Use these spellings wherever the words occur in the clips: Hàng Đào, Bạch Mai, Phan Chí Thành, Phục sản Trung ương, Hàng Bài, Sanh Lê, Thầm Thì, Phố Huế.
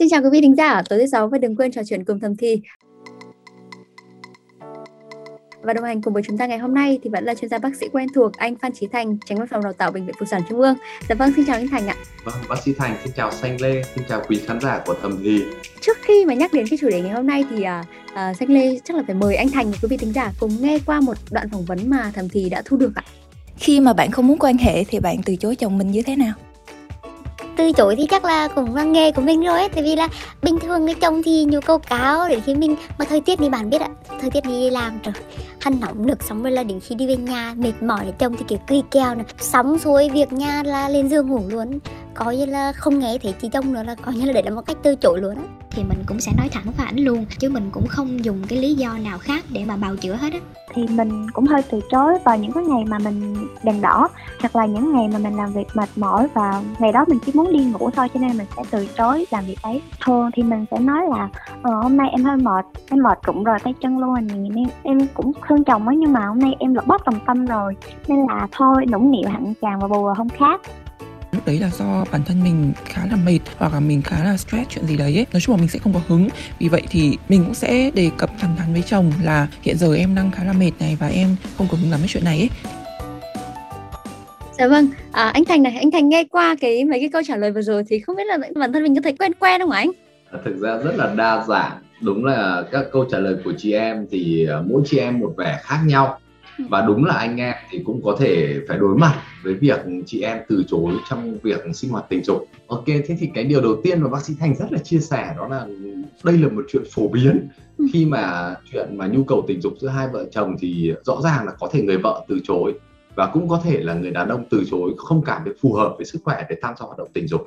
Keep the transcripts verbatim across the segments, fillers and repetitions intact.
Xin chào quý vị thính giả, tối thứ sáu và đừng quên trò chuyện cùng Thầm Thì. Và đồng hành cùng với chúng ta ngày hôm nay thì vẫn là chuyên gia bác sĩ quen thuộc, anh Phan Chí Thành, Chánh Văn phòng Đào tạo Bệnh viện Phục sản Trung ương. Dạ vâng, xin chào anh Thành ạ. Vâng, bác sĩ Thành, xin chào Sanh Lê, xin chào quý khán giả của Thầm Thì. Trước khi mà nhắc đến cái chủ đề ngày hôm nay thì à, à, Sanh Lê chắc là phải mời anh Thành và quý vị thính giả cùng nghe qua một đoạn phỏng vấn mà Thầm Thì đã thu được ạ. Khi mà bạn không muốn quan hệ thì bạn từ chối chồng mình như thế nào? Từ chối thì chắc là cũng là nghề của mình rồi ấy, tại vì là bình thường cái chồng thì nhiều câu cáo để khi mình mà thời tiết thì bạn biết ạ, thời tiết đi làm trời hằn nóng được, xong rồi là đến khi đi về nhà mệt mỏi để chồng thì kiểu cười kèo này, sóng xuôi việc nhà là lên giường ngủ luôn, coi như là không nghe thấy chị chồng nữa, là coi như là để là một cách từ chối luôn á. Thì mình cũng sẽ nói thẳng với ảnh luôn, chứ mình cũng không dùng cái lý do nào khác để mà bào chữa hết á. Thì mình cũng hơi từ chối vào những cái ngày mà mình đèn đỏ, hoặc là những ngày mà mình làm việc mệt mỏi và ngày đó mình chỉ muốn đi ngủ thôi, cho nên mình sẽ từ chối làm việc ấy. Thường thì mình sẽ nói là ờ, hôm nay em hơi mệt, em mệt rụng rồi tay chân luôn, em, em cũng thương chồng ấy, nhưng mà hôm nay em lột bóp tầm tâm rồi, nên là thôi nũng nịu hạnh chàng và bù không khác. Lúc đấy là do bản thân mình khá là mệt hoặc là mình khá là stress chuyện gì đấy ấy. Nói chung là mình sẽ không có hứng. Vì vậy thì mình cũng sẽ đề cập thẳng thắn với chồng là hiện giờ em đang khá là mệt này và em không có hứng làm cái chuyện này ấy. Dạ vâng, à, anh Thành này, anh Thành nghe qua cái mấy cái câu trả lời vừa rồi thì không biết là bản thân mình có thấy quen quen không anh? Thực ra rất là đa dạng. Đúng là các câu trả lời của chị em thì mỗi chị em một vẻ khác nhau. Và đúng là anh em thì cũng có thể phải đối mặt với việc chị em từ chối trong việc sinh hoạt tình dục. Ok, thế thì cái điều đầu tiên mà bác sĩ Thành rất là chia sẻ đó là đây là một chuyện phổ biến. Khi mà chuyện mà nhu cầu tình dục giữa hai vợ chồng thì rõ ràng là có thể người vợ từ chối và cũng có thể là người đàn ông từ chối, không cảm thấy phù hợp với sức khỏe để tham gia hoạt động tình dục.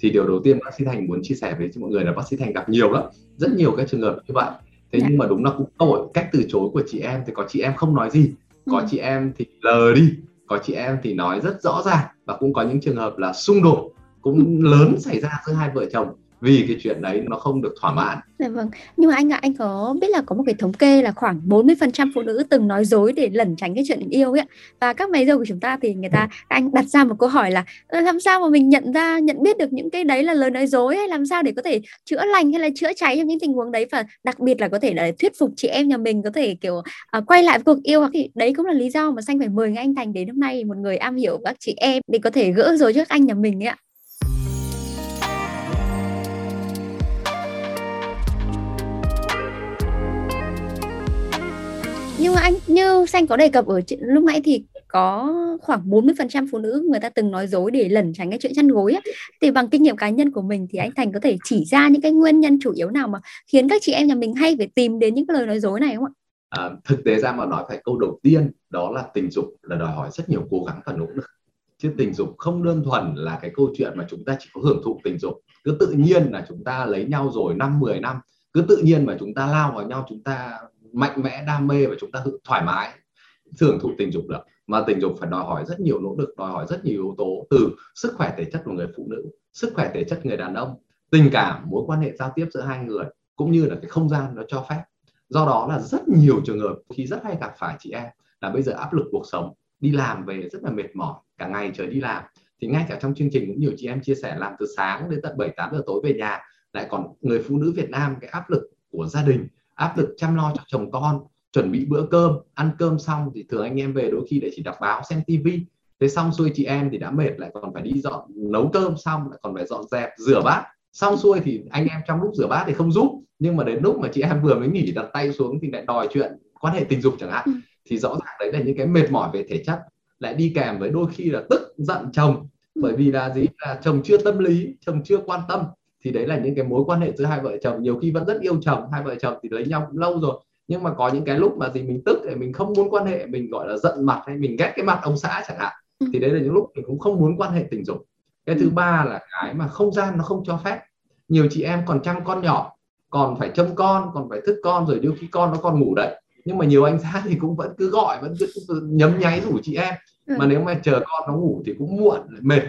Thì điều đầu tiên bác sĩ Thành muốn chia sẻ với mọi người là bác sĩ Thành gặp nhiều lắm, rất nhiều các trường hợp như vậy. Thế nhưng mà đúng là cũng có cách từ chối của chị em, thì có chị em không nói gì, có chị em thì lờ đi, có chị em thì nói rất rõ ràng, và cũng có những trường hợp là xung đột cũng lớn xảy ra giữa hai vợ chồng vì cái chuyện đấy nó không được thỏa mãn. Dạ vâng, nhưng mà anh ạ, anh có biết là có một cái thống kê là khoảng bốn mươi phần trăm phụ nữ từng nói dối để lẩn tránh cái chuyện tình yêu ấy. Và các máy dâu của chúng ta thì người ta, anh đặt ra một câu hỏi là làm sao mà mình nhận ra, nhận biết được những cái đấy là lời nói dối, hay làm sao để có thể chữa lành hay là chữa cháy trong những tình huống đấy, và đặc biệt là có thể là thuyết phục chị em nhà mình có thể kiểu uh, quay lại cuộc yêu. Hoặc thì đấy cũng là lý do mà Sanh phải mời anh Thành đến hôm nay, một người am hiểu các chị em để có thể gỡ rối trước anh nhà mình ấy ạ. Nhưng mà anh, như Sanh có đề cập ở lúc nãy thì có khoảng bốn mươi phần trăm phụ nữ người ta từng nói dối để lẩn tránh cái chuyện chăn gối ấy. Thì bằng kinh nghiệm cá nhân của mình thì anh Thành có thể chỉ ra những cái nguyên nhân chủ yếu nào mà khiến các chị em nhà mình hay phải tìm đến những cái lời nói dối này không ạ? À, thực tế ra mà nói phải câu đầu tiên đó là tình dục là đòi hỏi rất nhiều cố gắng và nỗ lực. Chứ tình dục không đơn thuần là cái câu chuyện mà chúng ta chỉ có hưởng thụ tình dục. Cứ tự nhiên là chúng ta lấy nhau rồi năm mười năm, cứ tự nhiên mà chúng ta lao vào nhau, chúng ta mạnh mẽ, đam mê và chúng ta thoải mái hưởng thụ tình dục được, mà tình dục phải đòi hỏi rất nhiều nỗ lực, đòi hỏi rất nhiều yếu tố từ sức khỏe thể chất của người phụ nữ, sức khỏe thể chất người đàn ông, tình cảm, mối quan hệ giao tiếp giữa hai người, cũng như là cái không gian nó cho phép. Do đó là rất nhiều trường hợp khi rất hay gặp phải chị em là bây giờ áp lực cuộc sống, đi làm về rất là mệt mỏi, cả ngày trời đi làm, thì ngay cả trong chương trình cũng nhiều chị em chia sẻ làm từ sáng đến tận bảy tám giờ tối về nhà, lại còn người phụ nữ Việt Nam cái áp lực của gia đình, áp lực chăm lo cho chồng con, chuẩn bị bữa cơm, ăn cơm xong thì thường anh em về đôi khi để chỉ đọc báo, xem tivi, thế xong xuôi chị em thì đã mệt lại còn phải đi dọn nấu cơm, xong lại còn phải dọn dẹp, rửa bát, xong xuôi thì anh em trong lúc rửa bát thì không giúp, nhưng mà đến lúc mà chị em vừa mới nghỉ đặt tay xuống thì lại đòi chuyện quan hệ tình dục chẳng hạn, thì rõ ràng đấy là những cái mệt mỏi về thể chất, lại đi kèm với đôi khi là tức giận chồng, bởi vì là gì, là chồng chưa tâm lý, chồng chưa quan tâm. Thì đấy là những cái mối quan hệ giữa hai vợ chồng, nhiều khi vẫn rất yêu chồng, hai vợ chồng thì lấy nhau cũng lâu rồi, nhưng mà có những cái lúc mà gì mình tức, mình không muốn quan hệ, mình gọi là giận mặt hay mình ghét cái mặt ông xã chẳng hạn, thì đấy là những lúc mình cũng không muốn quan hệ tình dục. Cái thứ ba là cái mà không gian nó không cho phép. Nhiều chị em còn chăm con nhỏ, còn phải trông con, còn phải thức con, rồi đôi khi con nó còn ngủ đấy, nhưng mà nhiều anh xã thì cũng vẫn cứ gọi, vẫn cứ nhấm nháy rủ chị em, mà nếu mà chờ con nó ngủ thì cũng muộn, mệt,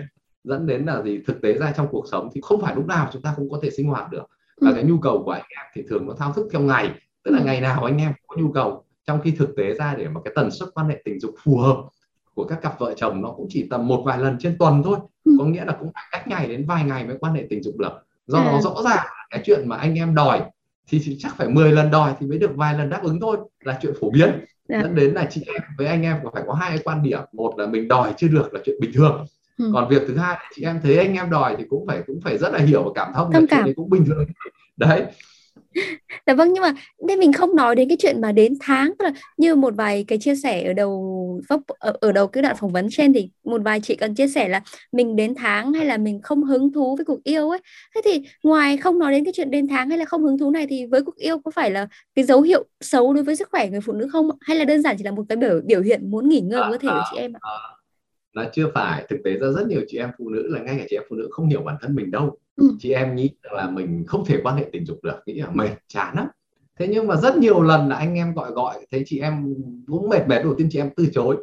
dẫn đến là gì, thực tế ra trong cuộc sống thì không phải lúc nào chúng ta cũng có thể sinh hoạt được. Và cái nhu cầu của anh em thì thường nó thao thức theo ngày, tức là ngày nào anh em cũng có nhu cầu, trong khi thực tế ra để mà cái tần suất quan hệ tình dục phù hợp của các cặp vợ chồng nó cũng chỉ tầm một vài lần trên tuần thôi, có nghĩa là cũng phải cách ngày đến vài ngày mới quan hệ tình dục được. do à. Nó rõ ràng cái chuyện mà anh em đòi thì, thì chắc phải mười lần đòi thì mới được vài lần đáp ứng thôi, là chuyện phổ biến. Dẫn à. Đến là chị em với anh em phải có hai quan điểm, một là mình đòi chưa được là chuyện bình thường. Ừ. Còn việc thứ hai chị em thấy anh em đòi thì cũng phải cũng phải rất là hiểu và cảm thông, thông cảm. Đấy cũng bình thường đấy. Dạ vâng, nhưng mà đây mình không nói đến cái chuyện mà đến tháng, tức là như một vài cái chia sẻ ở đầu ở, ở đầu cái đoạn phỏng vấn trên thì một vài chị cần chia sẻ là mình đến tháng hay là mình không hứng thú với cuộc yêu ấy. Thế thì ngoài không nói đến cái chuyện đến tháng hay là không hứng thú này thì với cuộc yêu có phải là cái dấu hiệu xấu đối với sức khỏe người phụ nữ không, hay là đơn giản chỉ là một cái biểu biểu hiện muốn nghỉ ngơi à, cơ thể à, của chị em ạ? À. Là chưa phải, thực tế ra rất nhiều chị em phụ nữ là ngay cả chị em phụ nữ không hiểu bản thân mình đâu. Ừ. Chị em nghĩ là mình không thể quan hệ tình dục được, nghĩ là mệt, chán lắm. Thế nhưng mà rất nhiều lần là anh em gọi gọi, thấy chị em cũng mệt mệt, đầu tiên chị em từ chối.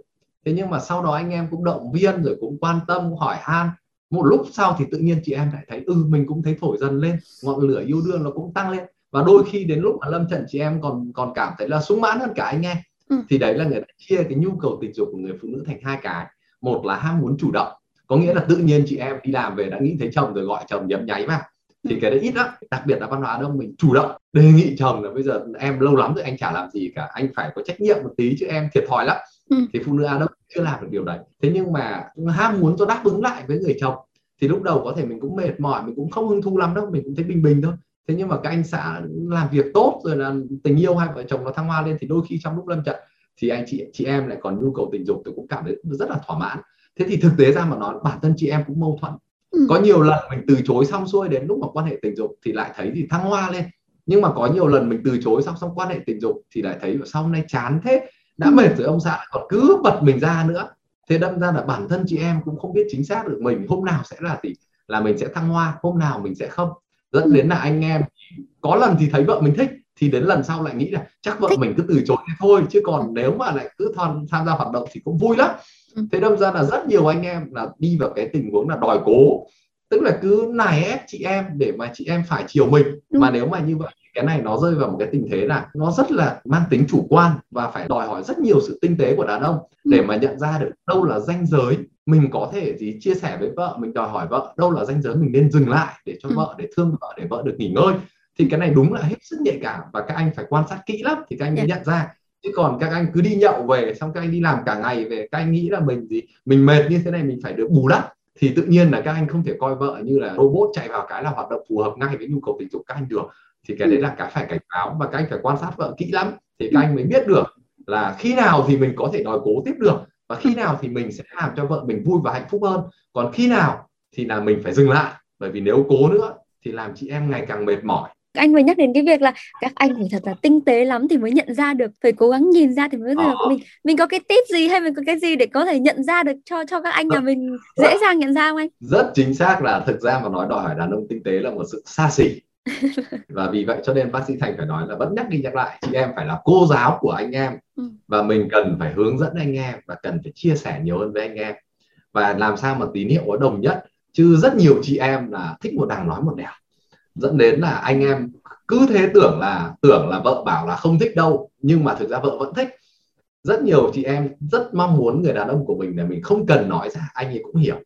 Thế nhưng mà sau đó anh em cũng động viên rồi cũng quan tâm, cũng hỏi han. Một lúc sau thì tự nhiên chị em lại thấy, ừ mình cũng thấy thổi dần lên, ngọn lửa yêu đương nó cũng tăng lên. Và đôi khi đến lúc mà lâm trận chị em còn, còn cảm thấy là sung mãn hơn cả anh em. Ừ. Thì đấy là người ta chia cái nhu cầu tình dục của người phụ nữ thành hai cái. Một là ham muốn chủ động, có nghĩa là tự nhiên chị em đi làm về đã nghĩ thấy chồng rồi gọi chồng nhấp nháy mà, thì cái đấy ít lắm. Đặc biệt là văn hóa Đông mình chủ động đề nghị chồng là bây giờ em lâu lắm rồi anh chả làm gì cả, anh phải có trách nhiệm một tí chứ em thiệt thòi lắm. Ừ. Thì phụ nữ Á Đông chưa làm được điều đấy. Thế nhưng mà ham muốn cho đáp ứng lại với người chồng thì lúc đầu có thể mình cũng mệt mỏi, mình cũng không hứng thú lắm đâu, mình cũng thấy bình bình thôi. Thế nhưng mà các anh xã làm việc tốt rồi là tình yêu hai vợ chồng nó thăng hoa lên thì đôi khi trong lúc lâm trận thì anh chị chị em lại còn nhu cầu tình dục, tôi cũng cảm thấy rất là thỏa mãn. Thế thì thực tế ra mà nói bản thân chị em cũng mâu thuẫn. Ừ. Có nhiều lần mình từ chối xong xuôi đến lúc mà quan hệ tình dục thì lại thấy thì thăng hoa lên, nhưng mà có nhiều lần mình từ chối xong xong quan hệ tình dục thì lại thấy sau hôm nay chán thế, đã mệt rồi ông xã còn cứ bật mình ra nữa. Thế đâm ra là bản thân chị em cũng không biết chính xác được mình hôm nào sẽ là gì, là mình sẽ thăng hoa, hôm nào mình sẽ không, dẫn đến là anh em có lần thì thấy vợ mình thích thì đến lần sau lại nghĩ là chắc vợ mình cứ từ chối thế thôi, chứ còn nếu mà lại cứ tham, tham gia hoạt động thì cũng vui lắm. Thế đâm ra là rất nhiều anh em là đi vào cái tình huống là đòi cố, tức là cứ nài ép chị em để mà chị em phải chiều mình. Mà nếu mà như vậy cái này nó rơi vào một cái tình thế là nó rất là mang tính chủ quan và phải đòi hỏi rất nhiều sự tinh tế của đàn ông để mà nhận ra được đâu là ranh giới mình có thể gì chia sẻ với vợ, mình đòi hỏi vợ, đâu là ranh giới mình nên dừng lại để cho vợ, để thương vợ, để vợ được nghỉ ngơi. Thì cái này đúng là hết sức nhạy cảm và các anh phải quan sát kỹ lắm thì các anh mới nhận ra. Chứ còn các anh cứ đi nhậu về xong các anh đi làm cả ngày về, các anh nghĩ là mình gì mình mệt như thế này mình phải được bù đắp, thì tự nhiên là các anh không thể coi vợ như là robot chạy vào cái là hoạt động phù hợp ngay với nhu cầu tình dục các anh được. Thì cái đấy là cái phải cảnh báo và các anh phải quan sát vợ kỹ lắm thì các anh mới biết được là khi nào thì mình có thể đòi cố tiếp được và khi nào thì mình sẽ làm cho vợ mình vui và hạnh phúc hơn, còn khi nào thì là mình phải dừng lại, bởi vì nếu cố nữa thì làm chị em ngày càng mệt mỏi. Anh phải nhắc đến cái việc là các anh phải thật là tinh tế lắm thì mới nhận ra được, phải cố gắng nhìn ra thì mới được. Mình mình có cái tip gì hay mình có cái gì để có thể nhận ra được cho cho các anh nhà mình dễ dàng nhận ra không anh? Rất chính xác là thực ra mà nói đòi hỏi đàn ông tinh tế là một sự xa xỉ. Và vì vậy cho nên bác sĩ Thành phải nói là vẫn nhắc đi nhắc lại, chị em phải là cô giáo của anh em. Ừ. Và mình cần phải hướng dẫn anh em và cần phải chia sẻ nhiều hơn với anh em và làm sao mà tín hiệu nó đồng nhất. Chứ rất nhiều chị em là thích một đằng nói một nẻo, dẫn đến là anh em cứ thế tưởng là tưởng là vợ bảo là không thích đâu nhưng mà thực ra vợ vẫn thích. Rất nhiều chị em rất mong muốn người đàn ông của mình là mình không cần nói ra anh ấy cũng hiểu,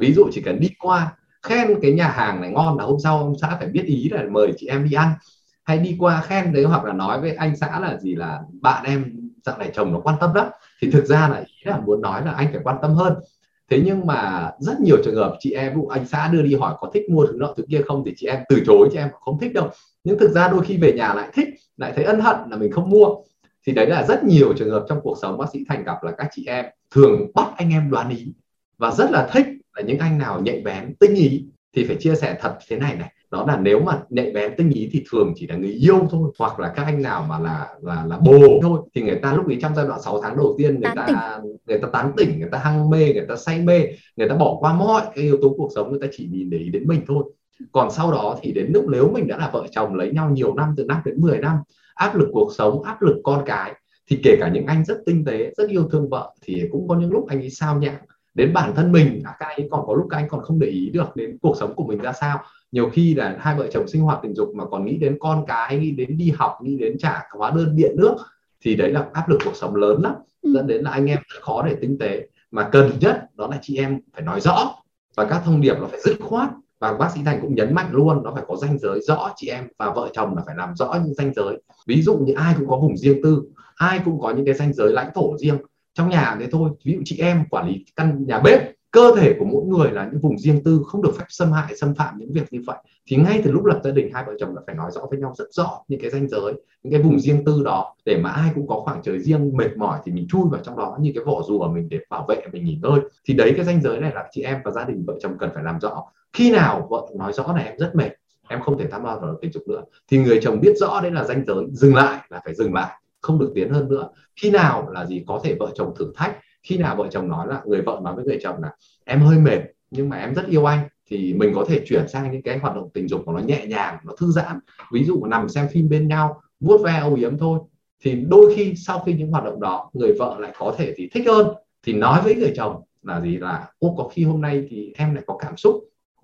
ví dụ chỉ cần đi qua khen cái nhà hàng này ngon là hôm sau ông xã phải biết ý là mời chị em đi ăn, hay đi qua khen đấy, hoặc là nói với anh xã là gì là bạn em dạo này chồng nó quan tâm lắm, thì thực ra là ý là muốn nói là anh phải quan tâm hơn. Thế nhưng mà rất nhiều trường hợp chị em vụ anh xã đưa đi hỏi có thích mua thứ nọ thứ kia không thì chị em từ chối, chị em không thích đâu, nhưng thực ra đôi khi về nhà lại thích, lại thấy ân hận là mình không mua. Thì đấy là rất nhiều trường hợp trong cuộc sống bác sĩ Thành gặp là các chị em thường bắt anh em đoán ý và rất là thích là những anh nào nhạy bén tinh ý thì phải chia sẻ thật thế này này, đó là nếu mà nhạy bén tinh ý thì thường chỉ là người yêu thôi, hoặc là các anh nào mà là là là bồ thôi thì người ta lúc ấy trong giai đoạn sáu tháng đầu tiên người ta người ta tán tỉnh, người ta hăng mê, người ta say mê, người ta bỏ qua mọi cái yếu tố cuộc sống, người ta chỉ nhìn để ý đến mình thôi. Còn sau đó thì đến lúc nếu mình đã là vợ chồng lấy nhau nhiều năm, từ năm đến mười năm, áp lực cuộc sống, áp lực con cái, thì kể cả những anh rất tinh tế, rất yêu thương vợ thì cũng có những lúc anh ấy sao nhãng đến bản thân mình, các anh còn có lúc các anh còn không để ý được đến cuộc sống của mình ra sao. Nhiều khi là hai vợ chồng sinh hoạt tình dục mà còn nghĩ đến con cái, nghĩ đến đi học, nghĩ đến trả hóa đơn điện nước thì đấy là áp lực cuộc sống lớn lắm, dẫn đến là anh em rất khó để tinh tế. Mà cần nhất đó là chị em phải nói rõ và các thông điệp nó phải dứt khoát, Và bác sĩ Thành cũng nhấn mạnh luôn, nó phải có ranh giới rõ, chị em và vợ chồng là phải làm rõ những ranh giới. Ví dụ như ai cũng có vùng riêng tư, ai cũng có những cái ranh giới lãnh thổ riêng trong nhà thế thôi. Ví dụ chị em quản lý căn nhà bếp, cơ thể của mỗi người là những vùng riêng tư, không được phép xâm hại, xâm phạm những việc như vậy. Thì ngay từ lúc lập gia đình, hai vợ chồng đã phải nói rõ với nhau rất rõ những cái ranh giới, những cái vùng riêng tư đó, để mà ai cũng có khoảng trời riêng. Mệt mỏi thì mình chui vào trong đó như cái vỏ rùa mình để bảo vệ mình nghỉ ngơi. Thì đấy, cái ranh giới này là chị em và gia đình vợ chồng cần phải làm rõ. Khi nào vợ nói rõ là em rất mệt, em không thể tham gia vào tình dục nữa, thì người chồng biết rõ đấy là ranh giới, dừng lại là phải dừng lại, không được tiến hơn nữa. Khi nào là gì, có thể vợ chồng thử thách. Khi nào vợ chồng nói là, người vợ nói với người chồng là em hơi mệt nhưng mà em rất yêu anh, thì mình có thể chuyển sang những cái hoạt động tình dục của nó nhẹ nhàng, nó thư giãn. Ví dụ nằm xem phim bên nhau, vuốt ve âu yếm thôi. Thì đôi khi sau khi những hoạt động đó, người vợ lại có thể thì thích hơn, thì nói với người chồng là gì, là ô, có khi hôm nay thì em lại có cảm xúc,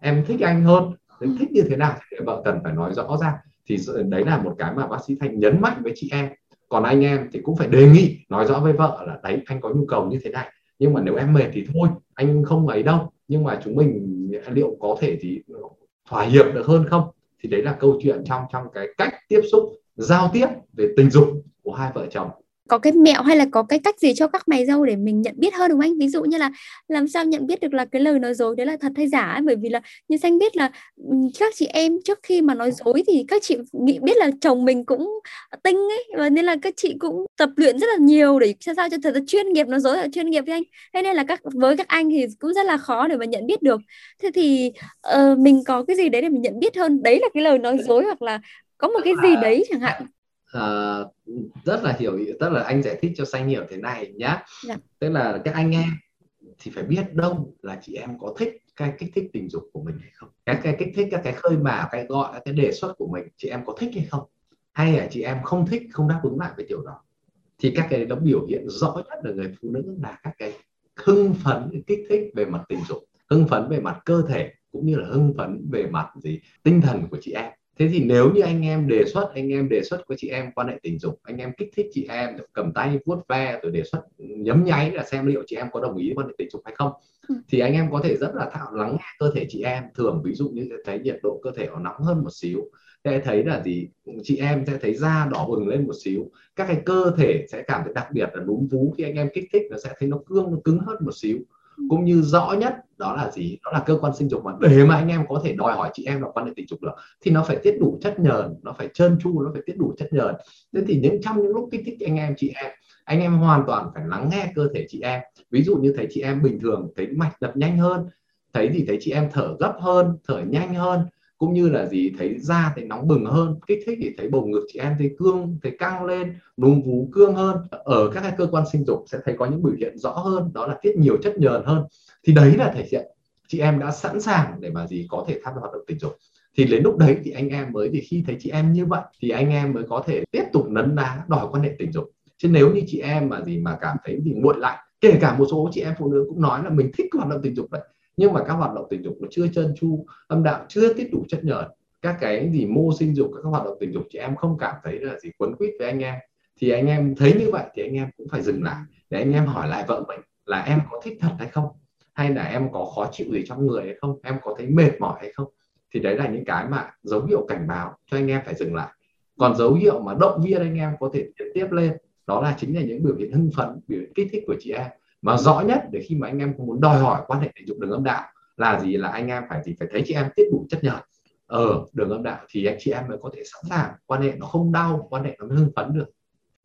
em thích anh hơn. Em thích như thế nào thì vợ cần phải nói rõ ra. Thì đấy là một cái mà bác sĩ Thành nhấn mạnh với chị em. Còn anh em thì cũng phải đề nghị nói rõ với vợ là đấy, anh có nhu cầu như thế này, nhưng mà nếu em mệt thì thôi, anh không ấy đâu, nhưng mà chúng mình liệu có thể thì thỏa hiệp được hơn không. Thì đấy là câu chuyện trong trong cái cách tiếp xúc, giao tiếp về tình dục của hai vợ chồng. Có cái mẹo hay là có cái cách gì cho các mày dâu để mình nhận biết hơn đúng không anh? Ví dụ như là làm sao nhận biết được là cái lời nói dối đấy là thật hay giả ấy? Bởi vì là như Sanh biết là các chị em trước khi mà nói dối thì các chị nghĩ biết là chồng mình cũng tinh ấy, và nên là các chị cũng tập luyện rất là nhiều để sao cho thật là chuyên nghiệp, nói dối là chuyên nghiệp với anh. Thế nên là các với các anh thì cũng rất là khó để mà nhận biết được. Thế thì uh, mình có cái gì đấy để mình nhận biết hơn đấy là cái lời nói dối, hoặc là có một cái gì đấy chẳng hạn. À, rất là hiểu, tức là anh giải thích cho Sanh hiểu thế này nhá. Dạ. Tức là các anh em thì phải biết đâu là chị em có thích cái kích thích tình dục của mình hay không, các cái kích thích, các cái khơi mào, cái gọi, cái đề xuất của mình, chị em có thích hay không, hay là chị em không thích, không đáp ứng lại với điều đó. Thì các cái đó biểu hiện rõ nhất là người phụ nữ là các cái hưng phấn, cái kích thích về mặt tình dục, hưng phấn về mặt cơ thể cũng như là hưng phấn về mặt gì tinh thần của chị em. Thế thì nếu như anh em đề xuất, anh em đề xuất của chị em quan hệ tình dục, anh em kích thích chị em, cầm tay vuốt ve rồi đề xuất nhấm nháy là xem liệu chị em có đồng ý quan hệ tình dục hay không, thì anh em có thể rất là thạo lắng nghe cơ thể chị em. Thường ví dụ như thấy nhiệt độ cơ thể nó nóng hơn một xíu, sẽ thấy là gì, chị em sẽ thấy da đỏ bừng lên một xíu, các cái cơ thể sẽ cảm thấy, đặc biệt là núm vú khi anh em kích thích nó sẽ thấy nó cương, nó cứng hơn một xíu. Cũng như rõ nhất đó là gì, đó là cơ quan sinh dục. Mà để mà anh em có thể đòi hỏi chị em là quan hệ tình dục được thì nó phải tiết đủ chất nhờn, nó phải trơn tru, nó phải tiết đủ chất nhờn. Nên thì những trong những lúc kích thích anh em chị em, anh em hoàn toàn phải lắng nghe cơ thể chị em. Ví dụ như thấy chị em bình thường, thấy mạch đập nhanh hơn, thấy gì, thấy chị em thở gấp hơn, thở nhanh hơn, cũng như là gì, thấy da thấy nóng bừng hơn, kích thích thì thấy bầu ngực chị em thấy cương, thấy căng lên, núm vú cương hơn. Ở các cái cơ quan sinh dục sẽ thấy có những biểu hiện rõ hơn, đó là tiết nhiều chất nhờn hơn. Thì đấy là thể hiện chị em đã sẵn sàng để mà gì, có thể tham gia hoạt động tình dục. Thì đến lúc đấy thì anh em mới, thì khi thấy chị em như vậy thì anh em mới có thể tiếp tục nấn ná đòi quan hệ tình dục. Chứ nếu như chị em mà gì mà cảm thấy thì nguội lạnh, kể cả một số chị em phụ nữ cũng nói là mình thích hoạt động tình dục đấy, nhưng mà các hoạt động tình dục nó chưa trơn tru, âm đạo chưa tiết đủ chất nhờn, các cái gì mô sinh dục, các hoạt động tình dục chị em không cảm thấy là gì quấn quýt với anh em, thì anh em thấy như vậy thì anh em cũng phải dừng lại để anh em hỏi lại vợ mình là em có thích thật hay không, hay là em có khó chịu gì trong người hay không, em có thấy mệt mỏi hay không. Thì đấy là những cái mà dấu hiệu cảnh báo cho anh em phải dừng lại. Còn dấu hiệu mà động viên anh em có thể tiến tiếp lên, đó là chính là những biểu hiện hưng phấn, biểu hiện kích thích của chị em. Mà rõ nhất để khi mà anh em muốn đòi hỏi quan hệ tình dục đường âm đạo là gì, là anh em phải gì, phải thấy chị em tiết đủ chất nhờn ở đường âm đạo thì anh chị em mới có thể sẵn sàng quan hệ, nó không đau, quan hệ nó mới hưng phấn được.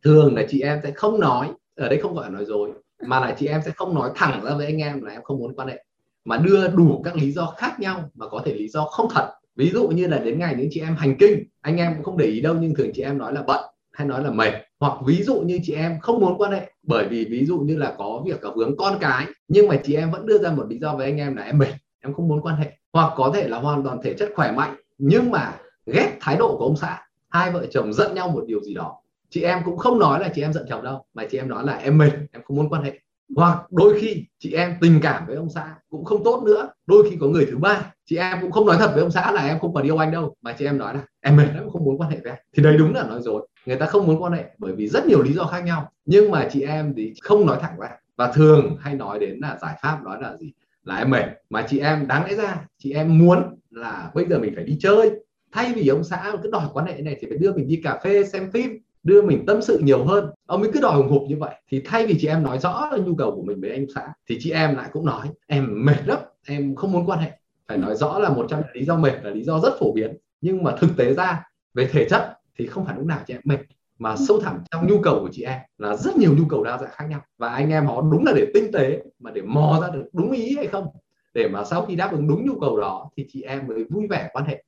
Thường là chị em sẽ không nói, ở đây không gọi là nói dối, mà là chị em sẽ không nói thẳng ra với anh em là em không muốn quan hệ, mà đưa đủ các lý do khác nhau, mà có thể lý do không thật. Ví dụ như là đến ngày những chị em hành kinh, anh em cũng không để ý đâu, nhưng thường chị em nói là bận hay nói là mệt, hoặc ví dụ như chị em không muốn quan hệ bởi vì ví dụ như là có việc ở vướng con cái, nhưng mà chị em vẫn đưa ra một lý do với anh em là em mệt, em không muốn quan hệ. Hoặc có thể là hoàn toàn thể chất khỏe mạnh nhưng mà ghét thái độ của ông xã, hai vợ chồng giận nhau một điều gì đó, chị em cũng không nói là chị em giận chồng đâu, mà chị em nói là em mệt, em không muốn quan hệ. Hoặc đôi khi chị em tình cảm với ông xã cũng không tốt nữa, đôi khi có người thứ ba, chị em cũng không nói thật với ông xã là em không còn yêu anh đâu, mà chị em nói là em mệt, em không muốn quan hệ với anh. Thì đấy đúng là nói dối. Người ta không muốn quan hệ bởi vì rất nhiều lý do khác nhau, nhưng mà chị em thì không nói thẳng ra, và thường hay nói đến là giải pháp đó là gì, là em mệt. Mà chị em đáng lẽ ra chị em muốn là bây giờ mình phải đi chơi, thay vì ông xã cứ đòi quan hệ này thì phải đưa mình đi cà phê, xem phim, đưa mình tâm sự nhiều hơn. Ông ấy cứ đòi hùng hục như vậy thì thay vì chị em nói rõ nhu cầu của mình với anh xã thì chị em lại cũng nói em mệt lắm, em không muốn quan hệ. Phải nói rõ là một trong những lý do mệt là lý do rất phổ biến, nhưng mà thực tế ra về thể chất thì không phải lúc nào chị em mệt, mà sâu thẳm trong nhu cầu của chị em là rất nhiều nhu cầu đa dạng khác nhau, và anh em họ đúng là để tinh tế mà để mò ra được đúng ý hay không, để mà sau khi đáp ứng đúng nhu cầu đó thì chị em mới vui vẻ quan hệ.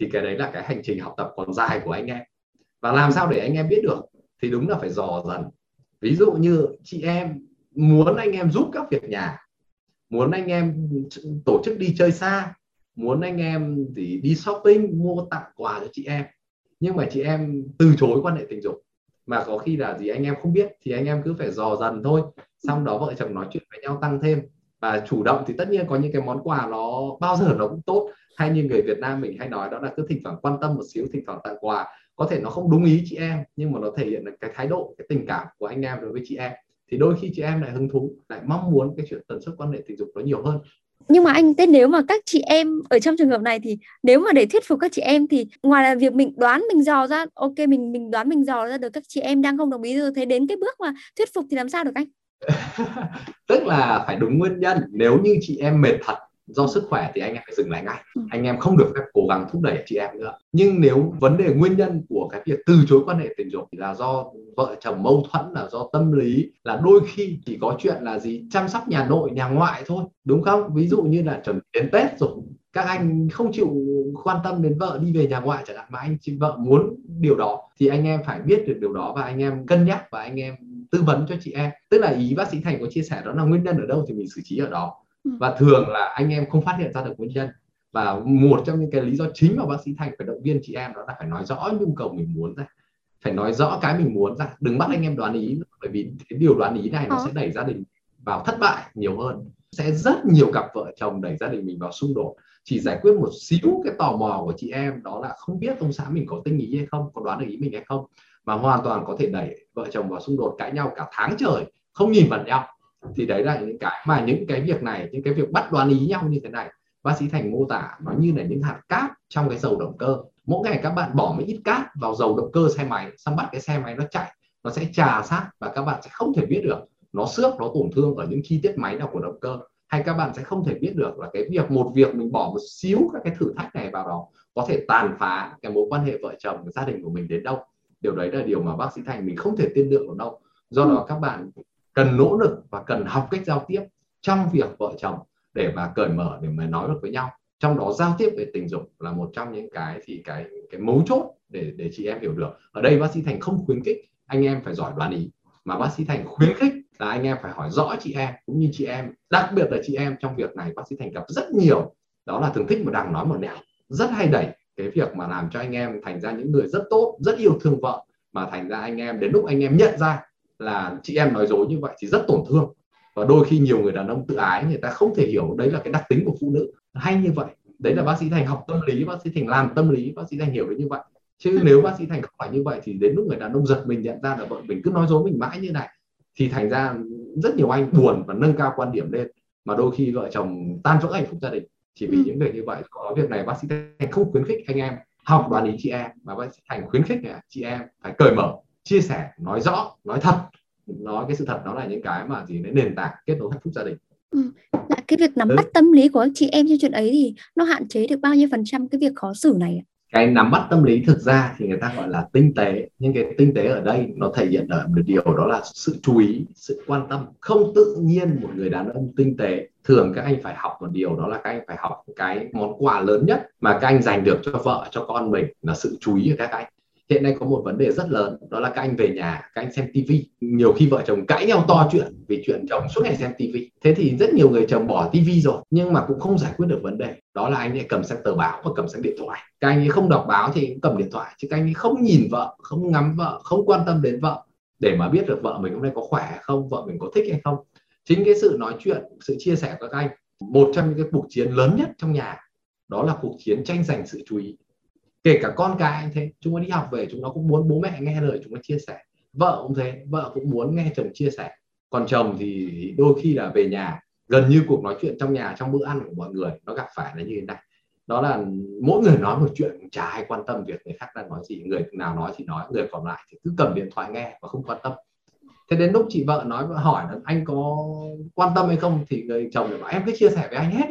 Thì cái đấy là cái hành trình học tập còn dài của anh em. Và làm sao để anh em biết được thì đúng là phải dò dần. Ví dụ như chị em muốn anh em giúp các việc nhà, muốn anh em tổ chức đi chơi xa, muốn anh em thì đi shopping, mua tặng quà cho chị em, nhưng mà chị em từ chối quan hệ tình dục, mà có khi là gì anh em không biết, thì anh em cứ phải dò dần thôi. Xong đó vợ chồng nói chuyện với nhau tăng thêm và chủ động. Thì tất nhiên có những cái món quà nó bao giờ nó cũng tốt, hay như người Việt Nam mình hay nói đó là cứ thỉnh thoảng quan tâm một xíu, thỉnh thoảng tặng quà. Có thể nó không đúng ý chị em, nhưng mà nó thể hiện được cái thái độ, cái tình cảm của anh em đối với chị em. Thì đôi khi chị em lại hứng thú, lại mong muốn cái chuyện tần suất quan hệ tình dục nó nhiều hơn. Nhưng mà anh, thế nếu mà các chị em ở trong trường hợp này thì nếu mà để thuyết phục các chị em thì ngoài là việc mình đoán mình dò ra, ok mình mình đoán mình dò ra được các chị em đang không đồng ý rồi, thế đến cái bước mà thuyết phục thì làm sao được anh? Tức là phải đúng nguyên nhân. Nếu như chị em mệt thật do sức khỏe thì anh em phải dừng lại ngay. Ừ. Anh em không được phép cố gắng thúc đẩy chị em nữa. Nhưng nếu vấn đề nguyên nhân của cái việc từ chối quan hệ tình dục thì là do vợ chồng mâu thuẫn, là do tâm lý, là đôi khi chỉ có chuyện là gì chăm sóc nhà nội, nhà ngoại thôi, đúng không? Ví dụ như là chuẩn bị đến Tết rồi, các anh không chịu quan tâm đến vợ đi về nhà ngoại chẳng hạn, mà anh chị vợ muốn điều đó thì anh em phải biết được điều đó và anh em cân nhắc và anh em tư vấn cho chị em. Tức là ý bác sĩ Thành có chia sẻ đó là nguyên nhân ở đâu thì mình xử trí ở đó. Và thường là anh em không phát hiện ra được nguyên nhân. Và một trong những cái lý do chính mà bác sĩ Thành phải động viên chị em đó là phải nói rõ nhu cầu mình muốn ra, phải nói rõ cái mình muốn ra, đừng bắt anh em đoán ý, bởi vì cái điều đoán ý này nó sẽ đẩy gia đình vào thất bại nhiều hơn. Sẽ rất nhiều cặp vợ chồng đẩy gia đình mình vào xung đột chỉ giải quyết một xíu cái tò mò của chị em, đó là không biết ông xã mình có tinh ý hay không, có đoán được ý mình hay không, mà hoàn toàn có thể đẩy vợ chồng vào xung đột, cãi nhau cả tháng trời không nhìn vào nhau. Thì đấy là những cái mà những cái việc này, những cái việc bắt đoán ý nhau như thế này, bác sĩ Thành mô tả nó như là những hạt cát trong cái dầu động cơ. Mỗi ngày các bạn bỏ một ít cát vào dầu động cơ xe máy, xong bắt cái xe máy nó chạy, nó sẽ trà sát và các bạn sẽ không thể biết được nó xước, nó tổn thương ở những chi tiết máy nào của động cơ. Hay các bạn sẽ không thể biết được là cái việc một việc mình bỏ một xíu các cái thử thách này vào đó có thể tàn phá cái mối quan hệ vợ chồng, cái gia đình của mình đến đâu. Điều đấy là điều mà bác sĩ Thành mình không thể tiên lượng được đâu. Do đó các bạn cần nỗ lực và cần học cách giao tiếp trong việc vợ chồng để mà cởi mở, để mà nói được với nhau. Trong đó giao tiếp về tình dục là một trong những cái thì cái cái mấu chốt để để chị em hiểu được. Ở đây bác sĩ Thành không khuyến khích anh em phải giỏi đoán ý, mà bác sĩ Thành khuyến khích là anh em phải hỏi rõ chị em, cũng như chị em, đặc biệt là chị em trong việc này bác sĩ Thành gặp rất nhiều, đó là thường thích một đằng nói một nẻo, rất hay đẩy cái việc mà làm cho anh em thành ra những người rất tốt, rất yêu thương vợ, mà thành ra anh em đến lúc anh em nhận ra là chị em nói dối như vậy thì rất tổn thương. Và đôi khi nhiều người đàn ông tự ái, người ta không thể hiểu đấy là cái đặc tính của phụ nữ hay như vậy. Đấy là bác sĩ Thành học tâm lý, bác sĩ Thành làm tâm lý, bác sĩ Thành hiểu được như vậy. Chứ nếu bác sĩ Thành không phải như vậy thì đến lúc người đàn ông giật mình nhận ra là vợ mình cứ nói dối mình mãi như này thì thành ra rất nhiều anh buồn và nâng cao quan điểm lên, mà đôi khi vợ chồng tan vỡ hạnh phúc gia đình chỉ vì những người như vậy. Có việc này bác sĩ Thành không khuyến khích anh em học đoán ý chị em, mà bác sĩ Thành khuyến khích là chị em phải cởi mở, chia sẻ, nói rõ, nói thật, nói cái sự thật. Đó là những cái mà gì nền tảng kết nối hạnh phúc gia đình. Ừ. Là cái việc nắm ừ. bắt tâm lý của các chị em trong chuyện ấy thì nó hạn chế được bao nhiêu phần trăm cái việc khó xử này? Cái nắm bắt tâm lý thực ra thì người ta gọi là tinh tế, nhưng cái tinh tế ở đây nó thể hiện ở một điều đó là sự chú ý, sự quan tâm. Không tự nhiên một người đàn ông tinh tế, thường các anh phải học một điều đó là các anh phải học cái món quà lớn nhất mà các anh dành được cho vợ, cho con mình là sự chú ý của các anh. Hiện nay có một vấn đề rất lớn đó là các anh về nhà, các anh xem tivi. Nhiều khi vợ chồng cãi nhau to chuyện vì chuyện chồng suốt ngày xem tivi. Thế thì rất nhiều người chồng bỏ tivi rồi nhưng mà cũng không giải quyết được vấn đề. Đó là anh ấy cầm sang tờ báo và cầm sang điện thoại. Các anh ấy không đọc báo thì cũng cầm điện thoại, chứ các anh ấy không nhìn vợ, không ngắm vợ, không quan tâm đến vợ để mà biết được vợ mình hôm nay có khỏe hay không, vợ mình có thích hay không. Chính cái sự nói chuyện, sự chia sẻ của các anh, một trong những cái cuộc chiến lớn nhất trong nhà đó là cuộc chiến tranh giành sự chú ý. Kể cả con cái anh thế, chúng nó đi học về chúng nó cũng muốn bố mẹ nghe lời chúng nó chia sẻ. Vợ cũng thế, vợ cũng muốn nghe chồng chia sẻ. Còn chồng thì đôi khi là về nhà, gần như cuộc nói chuyện trong nhà, trong bữa ăn của mọi người nó gặp phải là như thế này: đó là mỗi người nói một chuyện, chả ai quan tâm việc người khác đang nói gì, người nào nói thì nói, người còn lại thì cứ cầm điện thoại nghe và không quan tâm. Thế đến lúc chị vợ nói hỏi là anh có quan tâm hay không thì người chồng lại bảo em cứ chia sẻ với anh hết,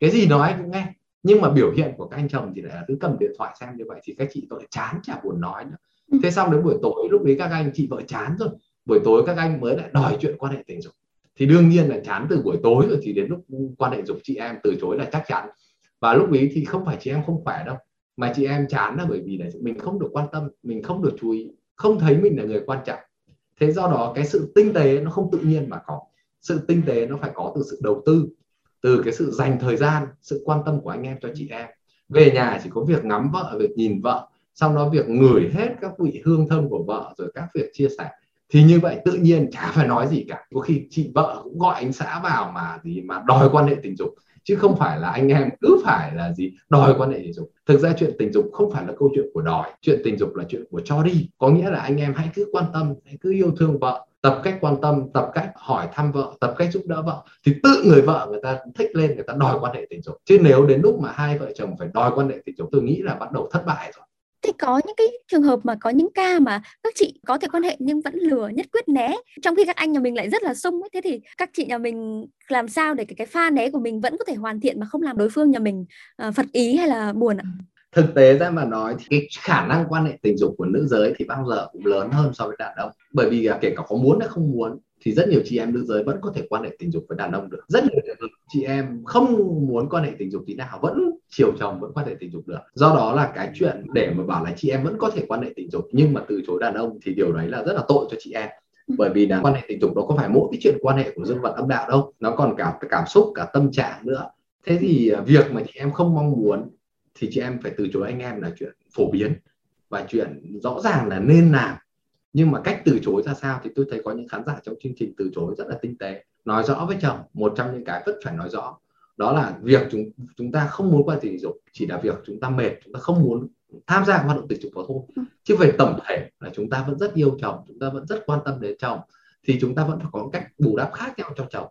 cái gì nói anh cũng nghe. Nhưng mà biểu hiện của các anh chồng thì lại cứ cầm điện thoại xem như vậy thì các chị vợ chán, chả buồn nói nữa. Thế xong đến buổi tối, lúc đấy các anh chị vợ chán rồi, buổi tối các anh mới lại đòi chuyện quan hệ tình dục. Thì đương nhiên là chán từ buổi tối rồi thì đến lúc quan hệ dục chị em từ chối là chắc chắn. Và lúc ấy thì không phải chị em không khỏe đâu, mà chị em chán là bởi vì là mình không được quan tâm, mình không được chú ý, không thấy mình là người quan trọng. Thế do đó cái sự tinh tế nó không tự nhiên mà có. Sự tinh tế nó phải có từ sự đầu tư, từ cái sự dành thời gian, sự quan tâm của anh em cho chị em. Về nhà chỉ có việc ngắm vợ, việc nhìn vợ, xong đó việc ngửi hết các vị hương thơm của vợ, rồi các việc chia sẻ. Thì như vậy tự nhiên chả phải nói gì cả. Có khi chị vợ cũng gọi anh xã vào mà gì mà đòi quan hệ tình dục, chứ không phải là anh em cứ phải là gì đòi quan hệ tình dục. Thực ra chuyện tình dục không phải là câu chuyện của đòi, chuyện tình dục là chuyện của cho đi. Có nghĩa là anh em hãy cứ quan tâm, hãy cứ yêu thương vợ, tập cách quan tâm, tập cách hỏi thăm vợ, tập cách giúp đỡ vợ, thì tự người vợ người ta thích lên, người ta đòi quan hệ tình dục. Chứ nếu đến lúc mà hai vợ chồng phải đòi quan hệ tình dục, tôi nghĩ là bắt đầu thất bại rồi. Thì có những cái trường hợp mà có những ca mà các chị có thể quan hệ nhưng vẫn lừa, nhất quyết né, trong khi các anh nhà mình lại rất là sung ấy. Thế thì các chị nhà mình làm sao để cái, cái pha né của mình vẫn có thể hoàn thiện mà không làm đối phương nhà mình uh, phật ý hay là buồn ạ? Thực tế ra mà nói thì cái khả năng quan hệ tình dục của nữ giới thì bao giờ cũng lớn hơn so với đàn ông. Bởi vì kể cả có muốn hay không muốn thì rất nhiều chị em nữ giới vẫn có thể quan hệ tình dục với đàn ông được. Rất nhiều chị em không muốn quan hệ tình dục tí nào vẫn chiều chồng, vẫn quan hệ tình dục được. Do đó là cái chuyện để mà bảo là chị em vẫn có thể quan hệ tình dục nhưng mà từ chối đàn ông thì điều đấy là rất là tội cho chị em. Bởi vì là quan hệ tình dục nó có phải mỗi cái chuyện quan hệ của dương vật âm đạo đâu, nó còn cả cảm xúc, cả tâm trạng nữa. Thế thì việc mà chị em không mong muốn thì chị em phải từ chối anh em là chuyện phổ biến và chuyện rõ ràng là nên làm. Nhưng mà cách từ chối ra sao thì tôi thấy có những khán giả trong chương trình từ chối rất là tinh tế, nói rõ với chồng. Một trong những cái vẫn phải nói rõ đó là việc chúng chúng ta không muốn quan hệ tình dục chỉ là việc chúng ta mệt, chúng ta không muốn tham gia hoạt động tình dục đó thôi. Chứ về tổng thể là chúng ta vẫn rất yêu chồng, chúng ta vẫn rất quan tâm đến chồng, thì chúng ta vẫn phải có cách bù đắp khác nhau cho chồng.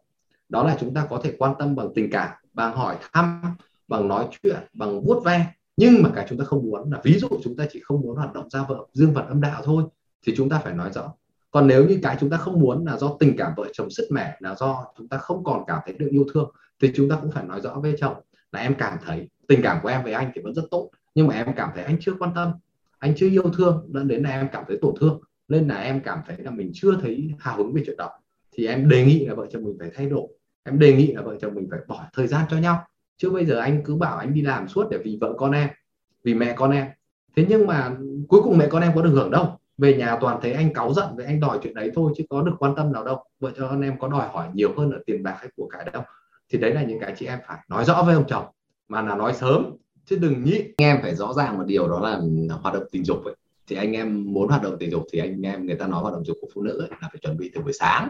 Đó là chúng ta có thể quan tâm bằng tình cảm, bằng hỏi thăm, bằng nói chuyện, bằng vuốt ve. Nhưng mà cái chúng ta không muốn là, ví dụ chúng ta chỉ không muốn hoạt động ra vợ dương vật âm đạo thôi thì chúng ta phải nói rõ. Còn nếu như cái chúng ta không muốn là do tình cảm vợ chồng sứt mẻ, là do chúng ta không còn cảm thấy được yêu thương, thì chúng ta cũng phải nói rõ với chồng là em cảm thấy tình cảm của em với anh thì vẫn rất tốt, nhưng mà em cảm thấy anh chưa quan tâm, anh chưa yêu thương, dẫn đến là em cảm thấy tổn thương, nên là em cảm thấy là mình chưa thấy hào hứng về chuyện đó. Thì em đề nghị là vợ chồng mình phải thay đổi, em đề nghị là vợ chồng mình phải bỏ thời gian cho nhau. Chứ bây giờ anh cứ bảo anh đi làm suốt để vì vợ con em, vì mẹ con em, thế nhưng mà cuối cùng mẹ con em có được hưởng đâu. Về nhà toàn thấy anh cáu giận với anh đòi chuyện đấy thôi, chứ có được quan tâm nào đâu. Vợ con em có đòi hỏi nhiều hơn ở tiền bạc hay của cải đâu. Thì đấy là những cái chị em phải nói rõ với ông chồng, mà là nói sớm chứ đừng nhịn. Anh em phải rõ ràng một điều đó là hoạt động tình dục ấy, thì anh em muốn hoạt động tình dục thì anh em, người ta nói hoạt động tình dục của phụ nữ ấy, là phải chuẩn bị từ buổi sáng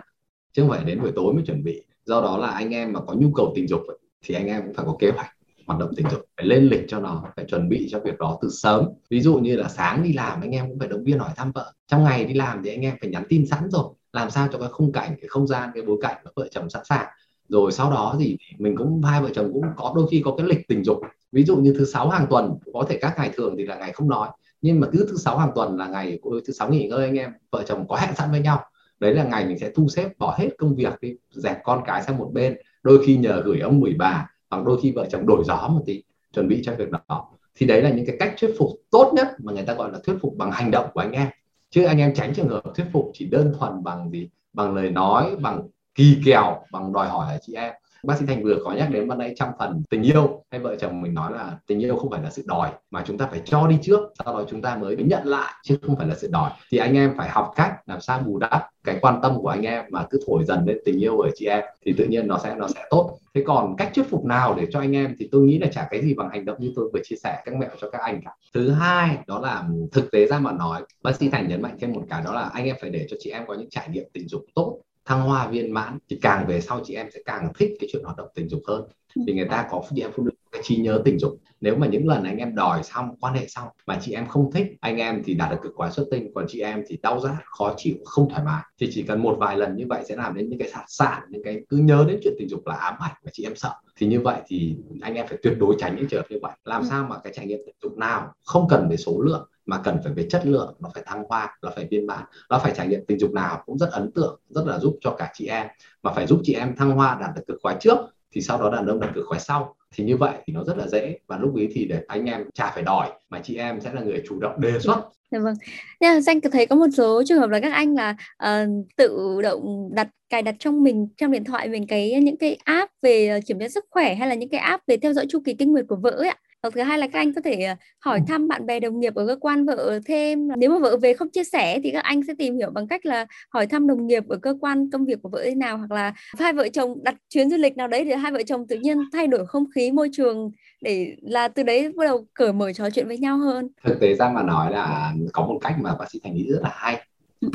chứ không phải đến buổi tối mới chuẩn bị. Do đó là anh em mà có nhu cầu tình dục ấy, thì anh em cũng phải có kế hoạch hoạt động tình dục, phải lên lịch cho nó, phải chuẩn bị cho việc đó từ sớm. Ví dụ như là sáng đi làm anh em cũng phải động viên hỏi thăm vợ, trong ngày đi làm thì anh em phải nhắn tin sẵn rồi, làm sao cho cái khung cảnh, cái không gian, cái bối cảnh vợ chồng sẵn sàng. Rồi sau đó thì mình cũng, hai vợ chồng cũng có đôi khi có cái lịch tình dục, ví dụ như thứ sáu hàng tuần, có thể các ngày thường thì là ngày không nói, nhưng mà cứ thứ sáu hàng tuần là ngày thứ sáu nghỉ ngơi, anh em vợ chồng có hẹn sẵn với nhau. Đấy là ngày mình sẽ thu xếp, bỏ hết công việc đi, dẹp con cái sang một bên, đôi khi nhờ gửi ông gửi bà, hoặc đôi khi vợ chồng đổi gió một tí, chuẩn bị cho việc đó. Thì đấy là những cái cách thuyết phục tốt nhất mà người ta gọi là thuyết phục bằng hành động của anh em. Chứ anh em tránh trường hợp thuyết phục chỉ đơn thuần bằng gì, bằng lời nói, bằng kỳ kèo, bằng đòi hỏi ở chị em. Bác sĩ Thành vừa có nhắc đến ban nãy trong phần tình yêu, hay vợ chồng mình nói là tình yêu không phải là sự đòi, mà chúng ta phải cho đi trước, sau đó chúng ta mới nhận lại, chứ không phải là sự đòi. Thì anh em phải học cách làm sao bù đắp cái quan tâm của anh em mà cứ thổi dần lên tình yêu ở chị em, thì tự nhiên nó sẽ nó sẽ tốt. Thế còn cách thuyết phục nào để cho anh em thì tôi nghĩ là chả cái gì bằng hành động như tôi vừa chia sẻ các mẹo cho các anh cả. Thứ hai đó là thực tế ra mà nói, bác sĩ Thành nhấn mạnh thêm một cái, đó là anh em phải để cho chị em có những trải nghiệm tình dục tốt. thăng hoa viên mãn, thì càng về sau chị em sẽ càng thích cái chuyện hoạt động tình dục hơn. Vì người ta có chị em phụ nữ cái trí nhớ tình dục. Nếu mà những lần anh em đòi xong, quan hệ xong mà chị em không thích, anh em thì đạt được cực khoái xuất tinh, còn chị em thì đau rát, khó chịu, không thoải mái. Thì chỉ cần một vài lần như vậy sẽ làm đến những cái sạt sạn, những cái cứ nhớ đến chuyện tình dục là ám ảnh mà chị em sợ. Thì như vậy thì anh em phải tuyệt đối tránh những trường hợp như vậy. Làm ừ. sao mà cái trải nghiệm tình dục nào không cần về số lượng mà cần phải về chất lượng, nó phải thăng hoa, nó phải viên mãn, nó phải trải nghiệm tình dục nào cũng rất ấn tượng, rất là giúp cho cả chị em, mà phải giúp chị em thăng hoa, đạt được cực khoái trước thì sau đó đàn ông đạt cực khoái sau. Thì như vậy thì nó rất là dễ, và lúc ấy thì để anh em chả phải đòi mà chị em sẽ là người chủ động đề xuất. Dạ vâng. Nhưng Danh thấy có một số trường hợp là các anh là uh, tự động đặt cài đặt trong mình, trong điện thoại mình cái những cái app về kiểm tra sức khỏe hay là những cái app về theo dõi chu kỳ kinh nguyệt của vợ ấy ạ. Hoặc thứ hai là các anh có thể hỏi thăm bạn bè đồng nghiệp ở cơ quan vợ thêm. Nếu mà vợ về không chia sẻ thì các anh sẽ tìm hiểu bằng cách là hỏi thăm đồng nghiệp ở cơ quan công việc của vợ thế nào. Hoặc là hai vợ chồng đặt chuyến du lịch nào đấy thì hai vợ chồng tự nhiên thay đổi không khí, môi trường, để là từ đấy bắt đầu cởi mở trò chuyện với nhau hơn. Thực tế ra mà nói là có một cách mà bác sĩ Thành nghĩ rất là hay.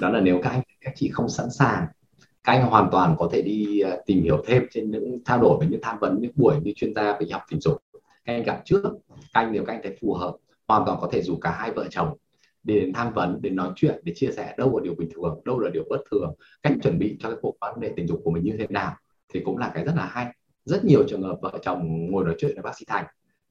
Đó là nếu các anh các chị không sẵn sàng, các anh hoàn toàn có thể đi tìm hiểu thêm trên những trao đổi với những tham vấn, những buổi như chuyên gia về học tình dục. Các anh gặp trước, các anh nếu các anh thấy phù hợp, hoàn toàn có thể rủ cả hai vợ chồng đến tham vấn, đến nói chuyện, để chia sẻ đâu là điều bình thường, đâu là điều bất thường, cách chuẩn bị cho cái cuộc vấn đề tình dục của mình như thế nào, thì cũng là cái rất là hay. Rất nhiều trường hợp vợ chồng ngồi nói chuyện với bác sĩ Thành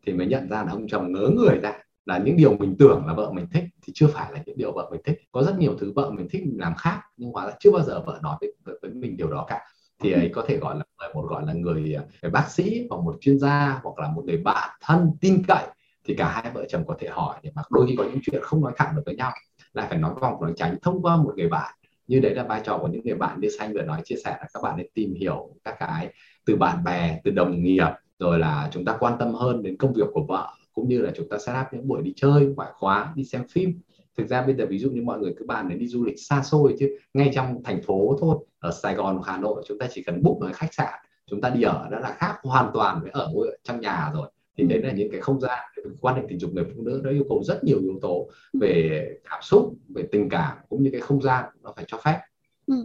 thì mới nhận ra là ông chồng ngớ người ra, là những điều mình tưởng là vợ mình thích thì chưa phải là những điều vợ mình thích. Có rất nhiều thứ vợ mình thích mình làm khác, nhưng hóa ra chưa bao giờ vợ nói với, với mình điều đó cả. Thì ấy có thể gọi là một gọi là người, người bác sĩ, hoặc một chuyên gia, hoặc là một người bạn thân tin cậy, thì cả hai vợ chồng có thể hỏi, để mà đôi khi có những chuyện không nói thẳng được với nhau lại phải nói vòng nói tránh thông qua một người bạn. Như đấy là vai trò của những người bạn như Sanh vừa nói, chia sẻ là các bạn nên tìm hiểu các cái từ bạn bè, từ đồng nghiệp, rồi là chúng ta quan tâm hơn đến công việc của vợ, cũng như là chúng ta set up những buổi đi chơi ngoại khóa, đi xem phim. Thực ra bây giờ ví dụ như mọi người cứ bàn đến đi du lịch xa xôi, chứ ngay trong thành phố thôi, ở Sài Gòn, Hà Nội chúng ta chỉ cần book một cái khách sạn, chúng ta đi ở đó là khác hoàn toàn với ở ngôi trong nhà rồi. Thì đấy là những cái không gian quan hệ tình dục người phụ nữ, nó yêu cầu rất nhiều yếu tố về cảm xúc, về tình cảm, cũng như cái không gian nó phải cho phép. Ừ.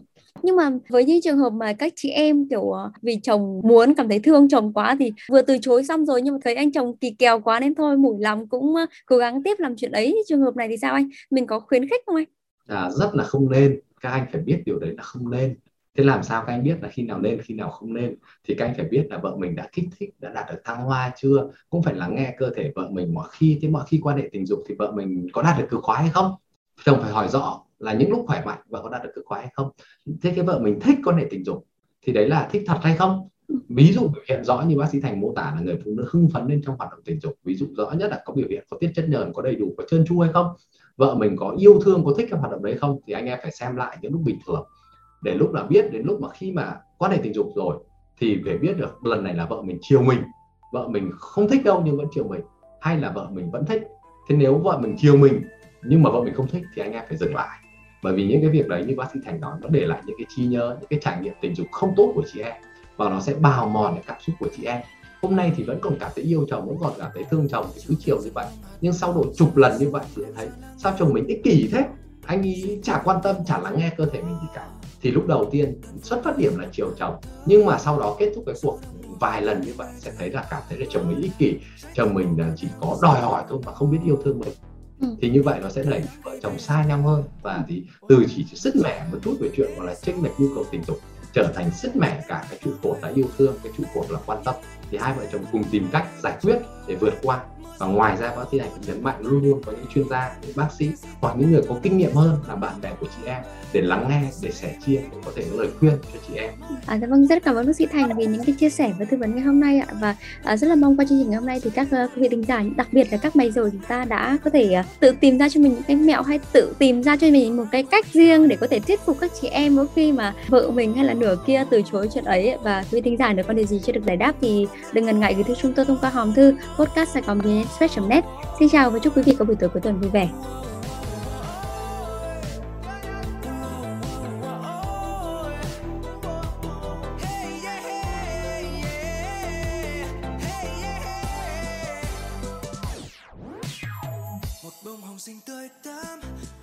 Nhưng mà với những trường hợp mà các chị em kiểu vì chồng muốn, cảm thấy thương chồng quá thì vừa từ chối xong rồi nhưng mà thấy anh chồng kỳ kèo quá nên thôi mủi lòng cũng cố gắng tiếp làm chuyện ấy, trường hợp này thì sao anh? Mình có khuyến khích không anh? À, rất là không nên, các anh phải biết điều đấy là không nên. Thế làm sao các anh biết là khi nào nên, khi nào không nên? Thì các anh phải biết là vợ mình đã kích thích, đã đạt được thăng hoa chưa? Cũng phải lắng nghe cơ thể vợ mình mọi khi, thế mọi khi quan hệ tình dục thì vợ mình có đạt được cực khoái hay không? Chồng phải hỏi rõ là những lúc khỏe mạnh vợ có đạt được cực khoái hay không? Thế cái vợ mình thích quan hệ tình dục thì đấy là thích thật hay không? Ví dụ biểu hiện rõ như bác sĩ Thành mô tả là người phụ nữ hưng phấn lên trong hoạt động tình dục, ví dụ rõ nhất là có biểu hiện có tiết chất nhờn, có đầy đủ, có trơn tru hay không? Vợ mình có yêu thương, có thích cái hoạt động đấy không? Thì anh em phải xem lại những lúc bình thường, để lúc là biết đến lúc mà khi mà quan hệ tình dục rồi thì phải biết được lần này là vợ mình chiều mình, vợ mình không thích đâu nhưng vẫn chiều mình, hay là vợ mình vẫn thích. Thế nếu vợ mình chiều mình nhưng mà vợ mình không thích thì anh em phải dừng lại, bởi vì những cái việc đấy như bác sĩ Thành nói, nó để lại những cái trí nhớ, những cái trải nghiệm tình dục không tốt của chị em, và nó sẽ bào mòn cái cảm xúc của chị em. Hôm nay thì vẫn còn cảm thấy yêu chồng, vẫn còn cảm thấy thương chồng, cứ chiều như vậy, nhưng sau độ chục lần như vậy chị sẽ thấy sao chồng mình ích kỷ thế, anh ấy chả quan tâm, chả lắng nghe cơ thể mình gì cả. Thì lúc đầu tiên xuất phát điểm là chiều chồng, nhưng mà sau đó kết thúc cái cuộc vài lần như vậy sẽ thấy là cảm thấy là chồng mình ích kỷ, chồng mình chỉ có đòi hỏi thôi mà không biết yêu thương mình. Ừ. Thì như vậy nó sẽ đẩy vợ chồng xa nhau hơn, và thì từ chỉ sứt mẻ một chút về chuyện gọi là chênh lệch nhu cầu tình dục trở thành sứt mẻ cả cái trụ cột là yêu thương, cái trụ cột là quan tâm, thì hai vợ chồng cùng tìm cách giải quyết để vượt qua. Và ngoài ra bác sĩ này nhấn mạnh luôn luôn có những chuyên gia, những bác sĩ hoặc những người có kinh nghiệm hơn là bạn bè của chị em để lắng nghe, để sẻ chia, để có thể có lời khuyên cho chị em. À, vâng, rất cảm ơn bác sĩ Thành vì những cái chia sẻ và tư vấn ngày hôm nay ạ. Và à, rất là mong qua chương trình ngày hôm nay thì các quý vị thính giả, đặc biệt là các mày rồi, chúng ta đã có thể uh, tự tìm ra cho mình những cái mẹo, hay tự tìm ra cho mình một cái cách riêng để có thể thuyết phục các chị em mỗi khi mà vợ mình hay là nửa kia từ chối chuyện ấy. Và quý vị thính giả nếu có điều gì chưa được giải đáp thì đừng ngần ngại gửi thư chúng tôi thông qua hòm thư podcast chấm net. Xin chào và chúc quý vị có buổi tối cuối tuần vui vẻ.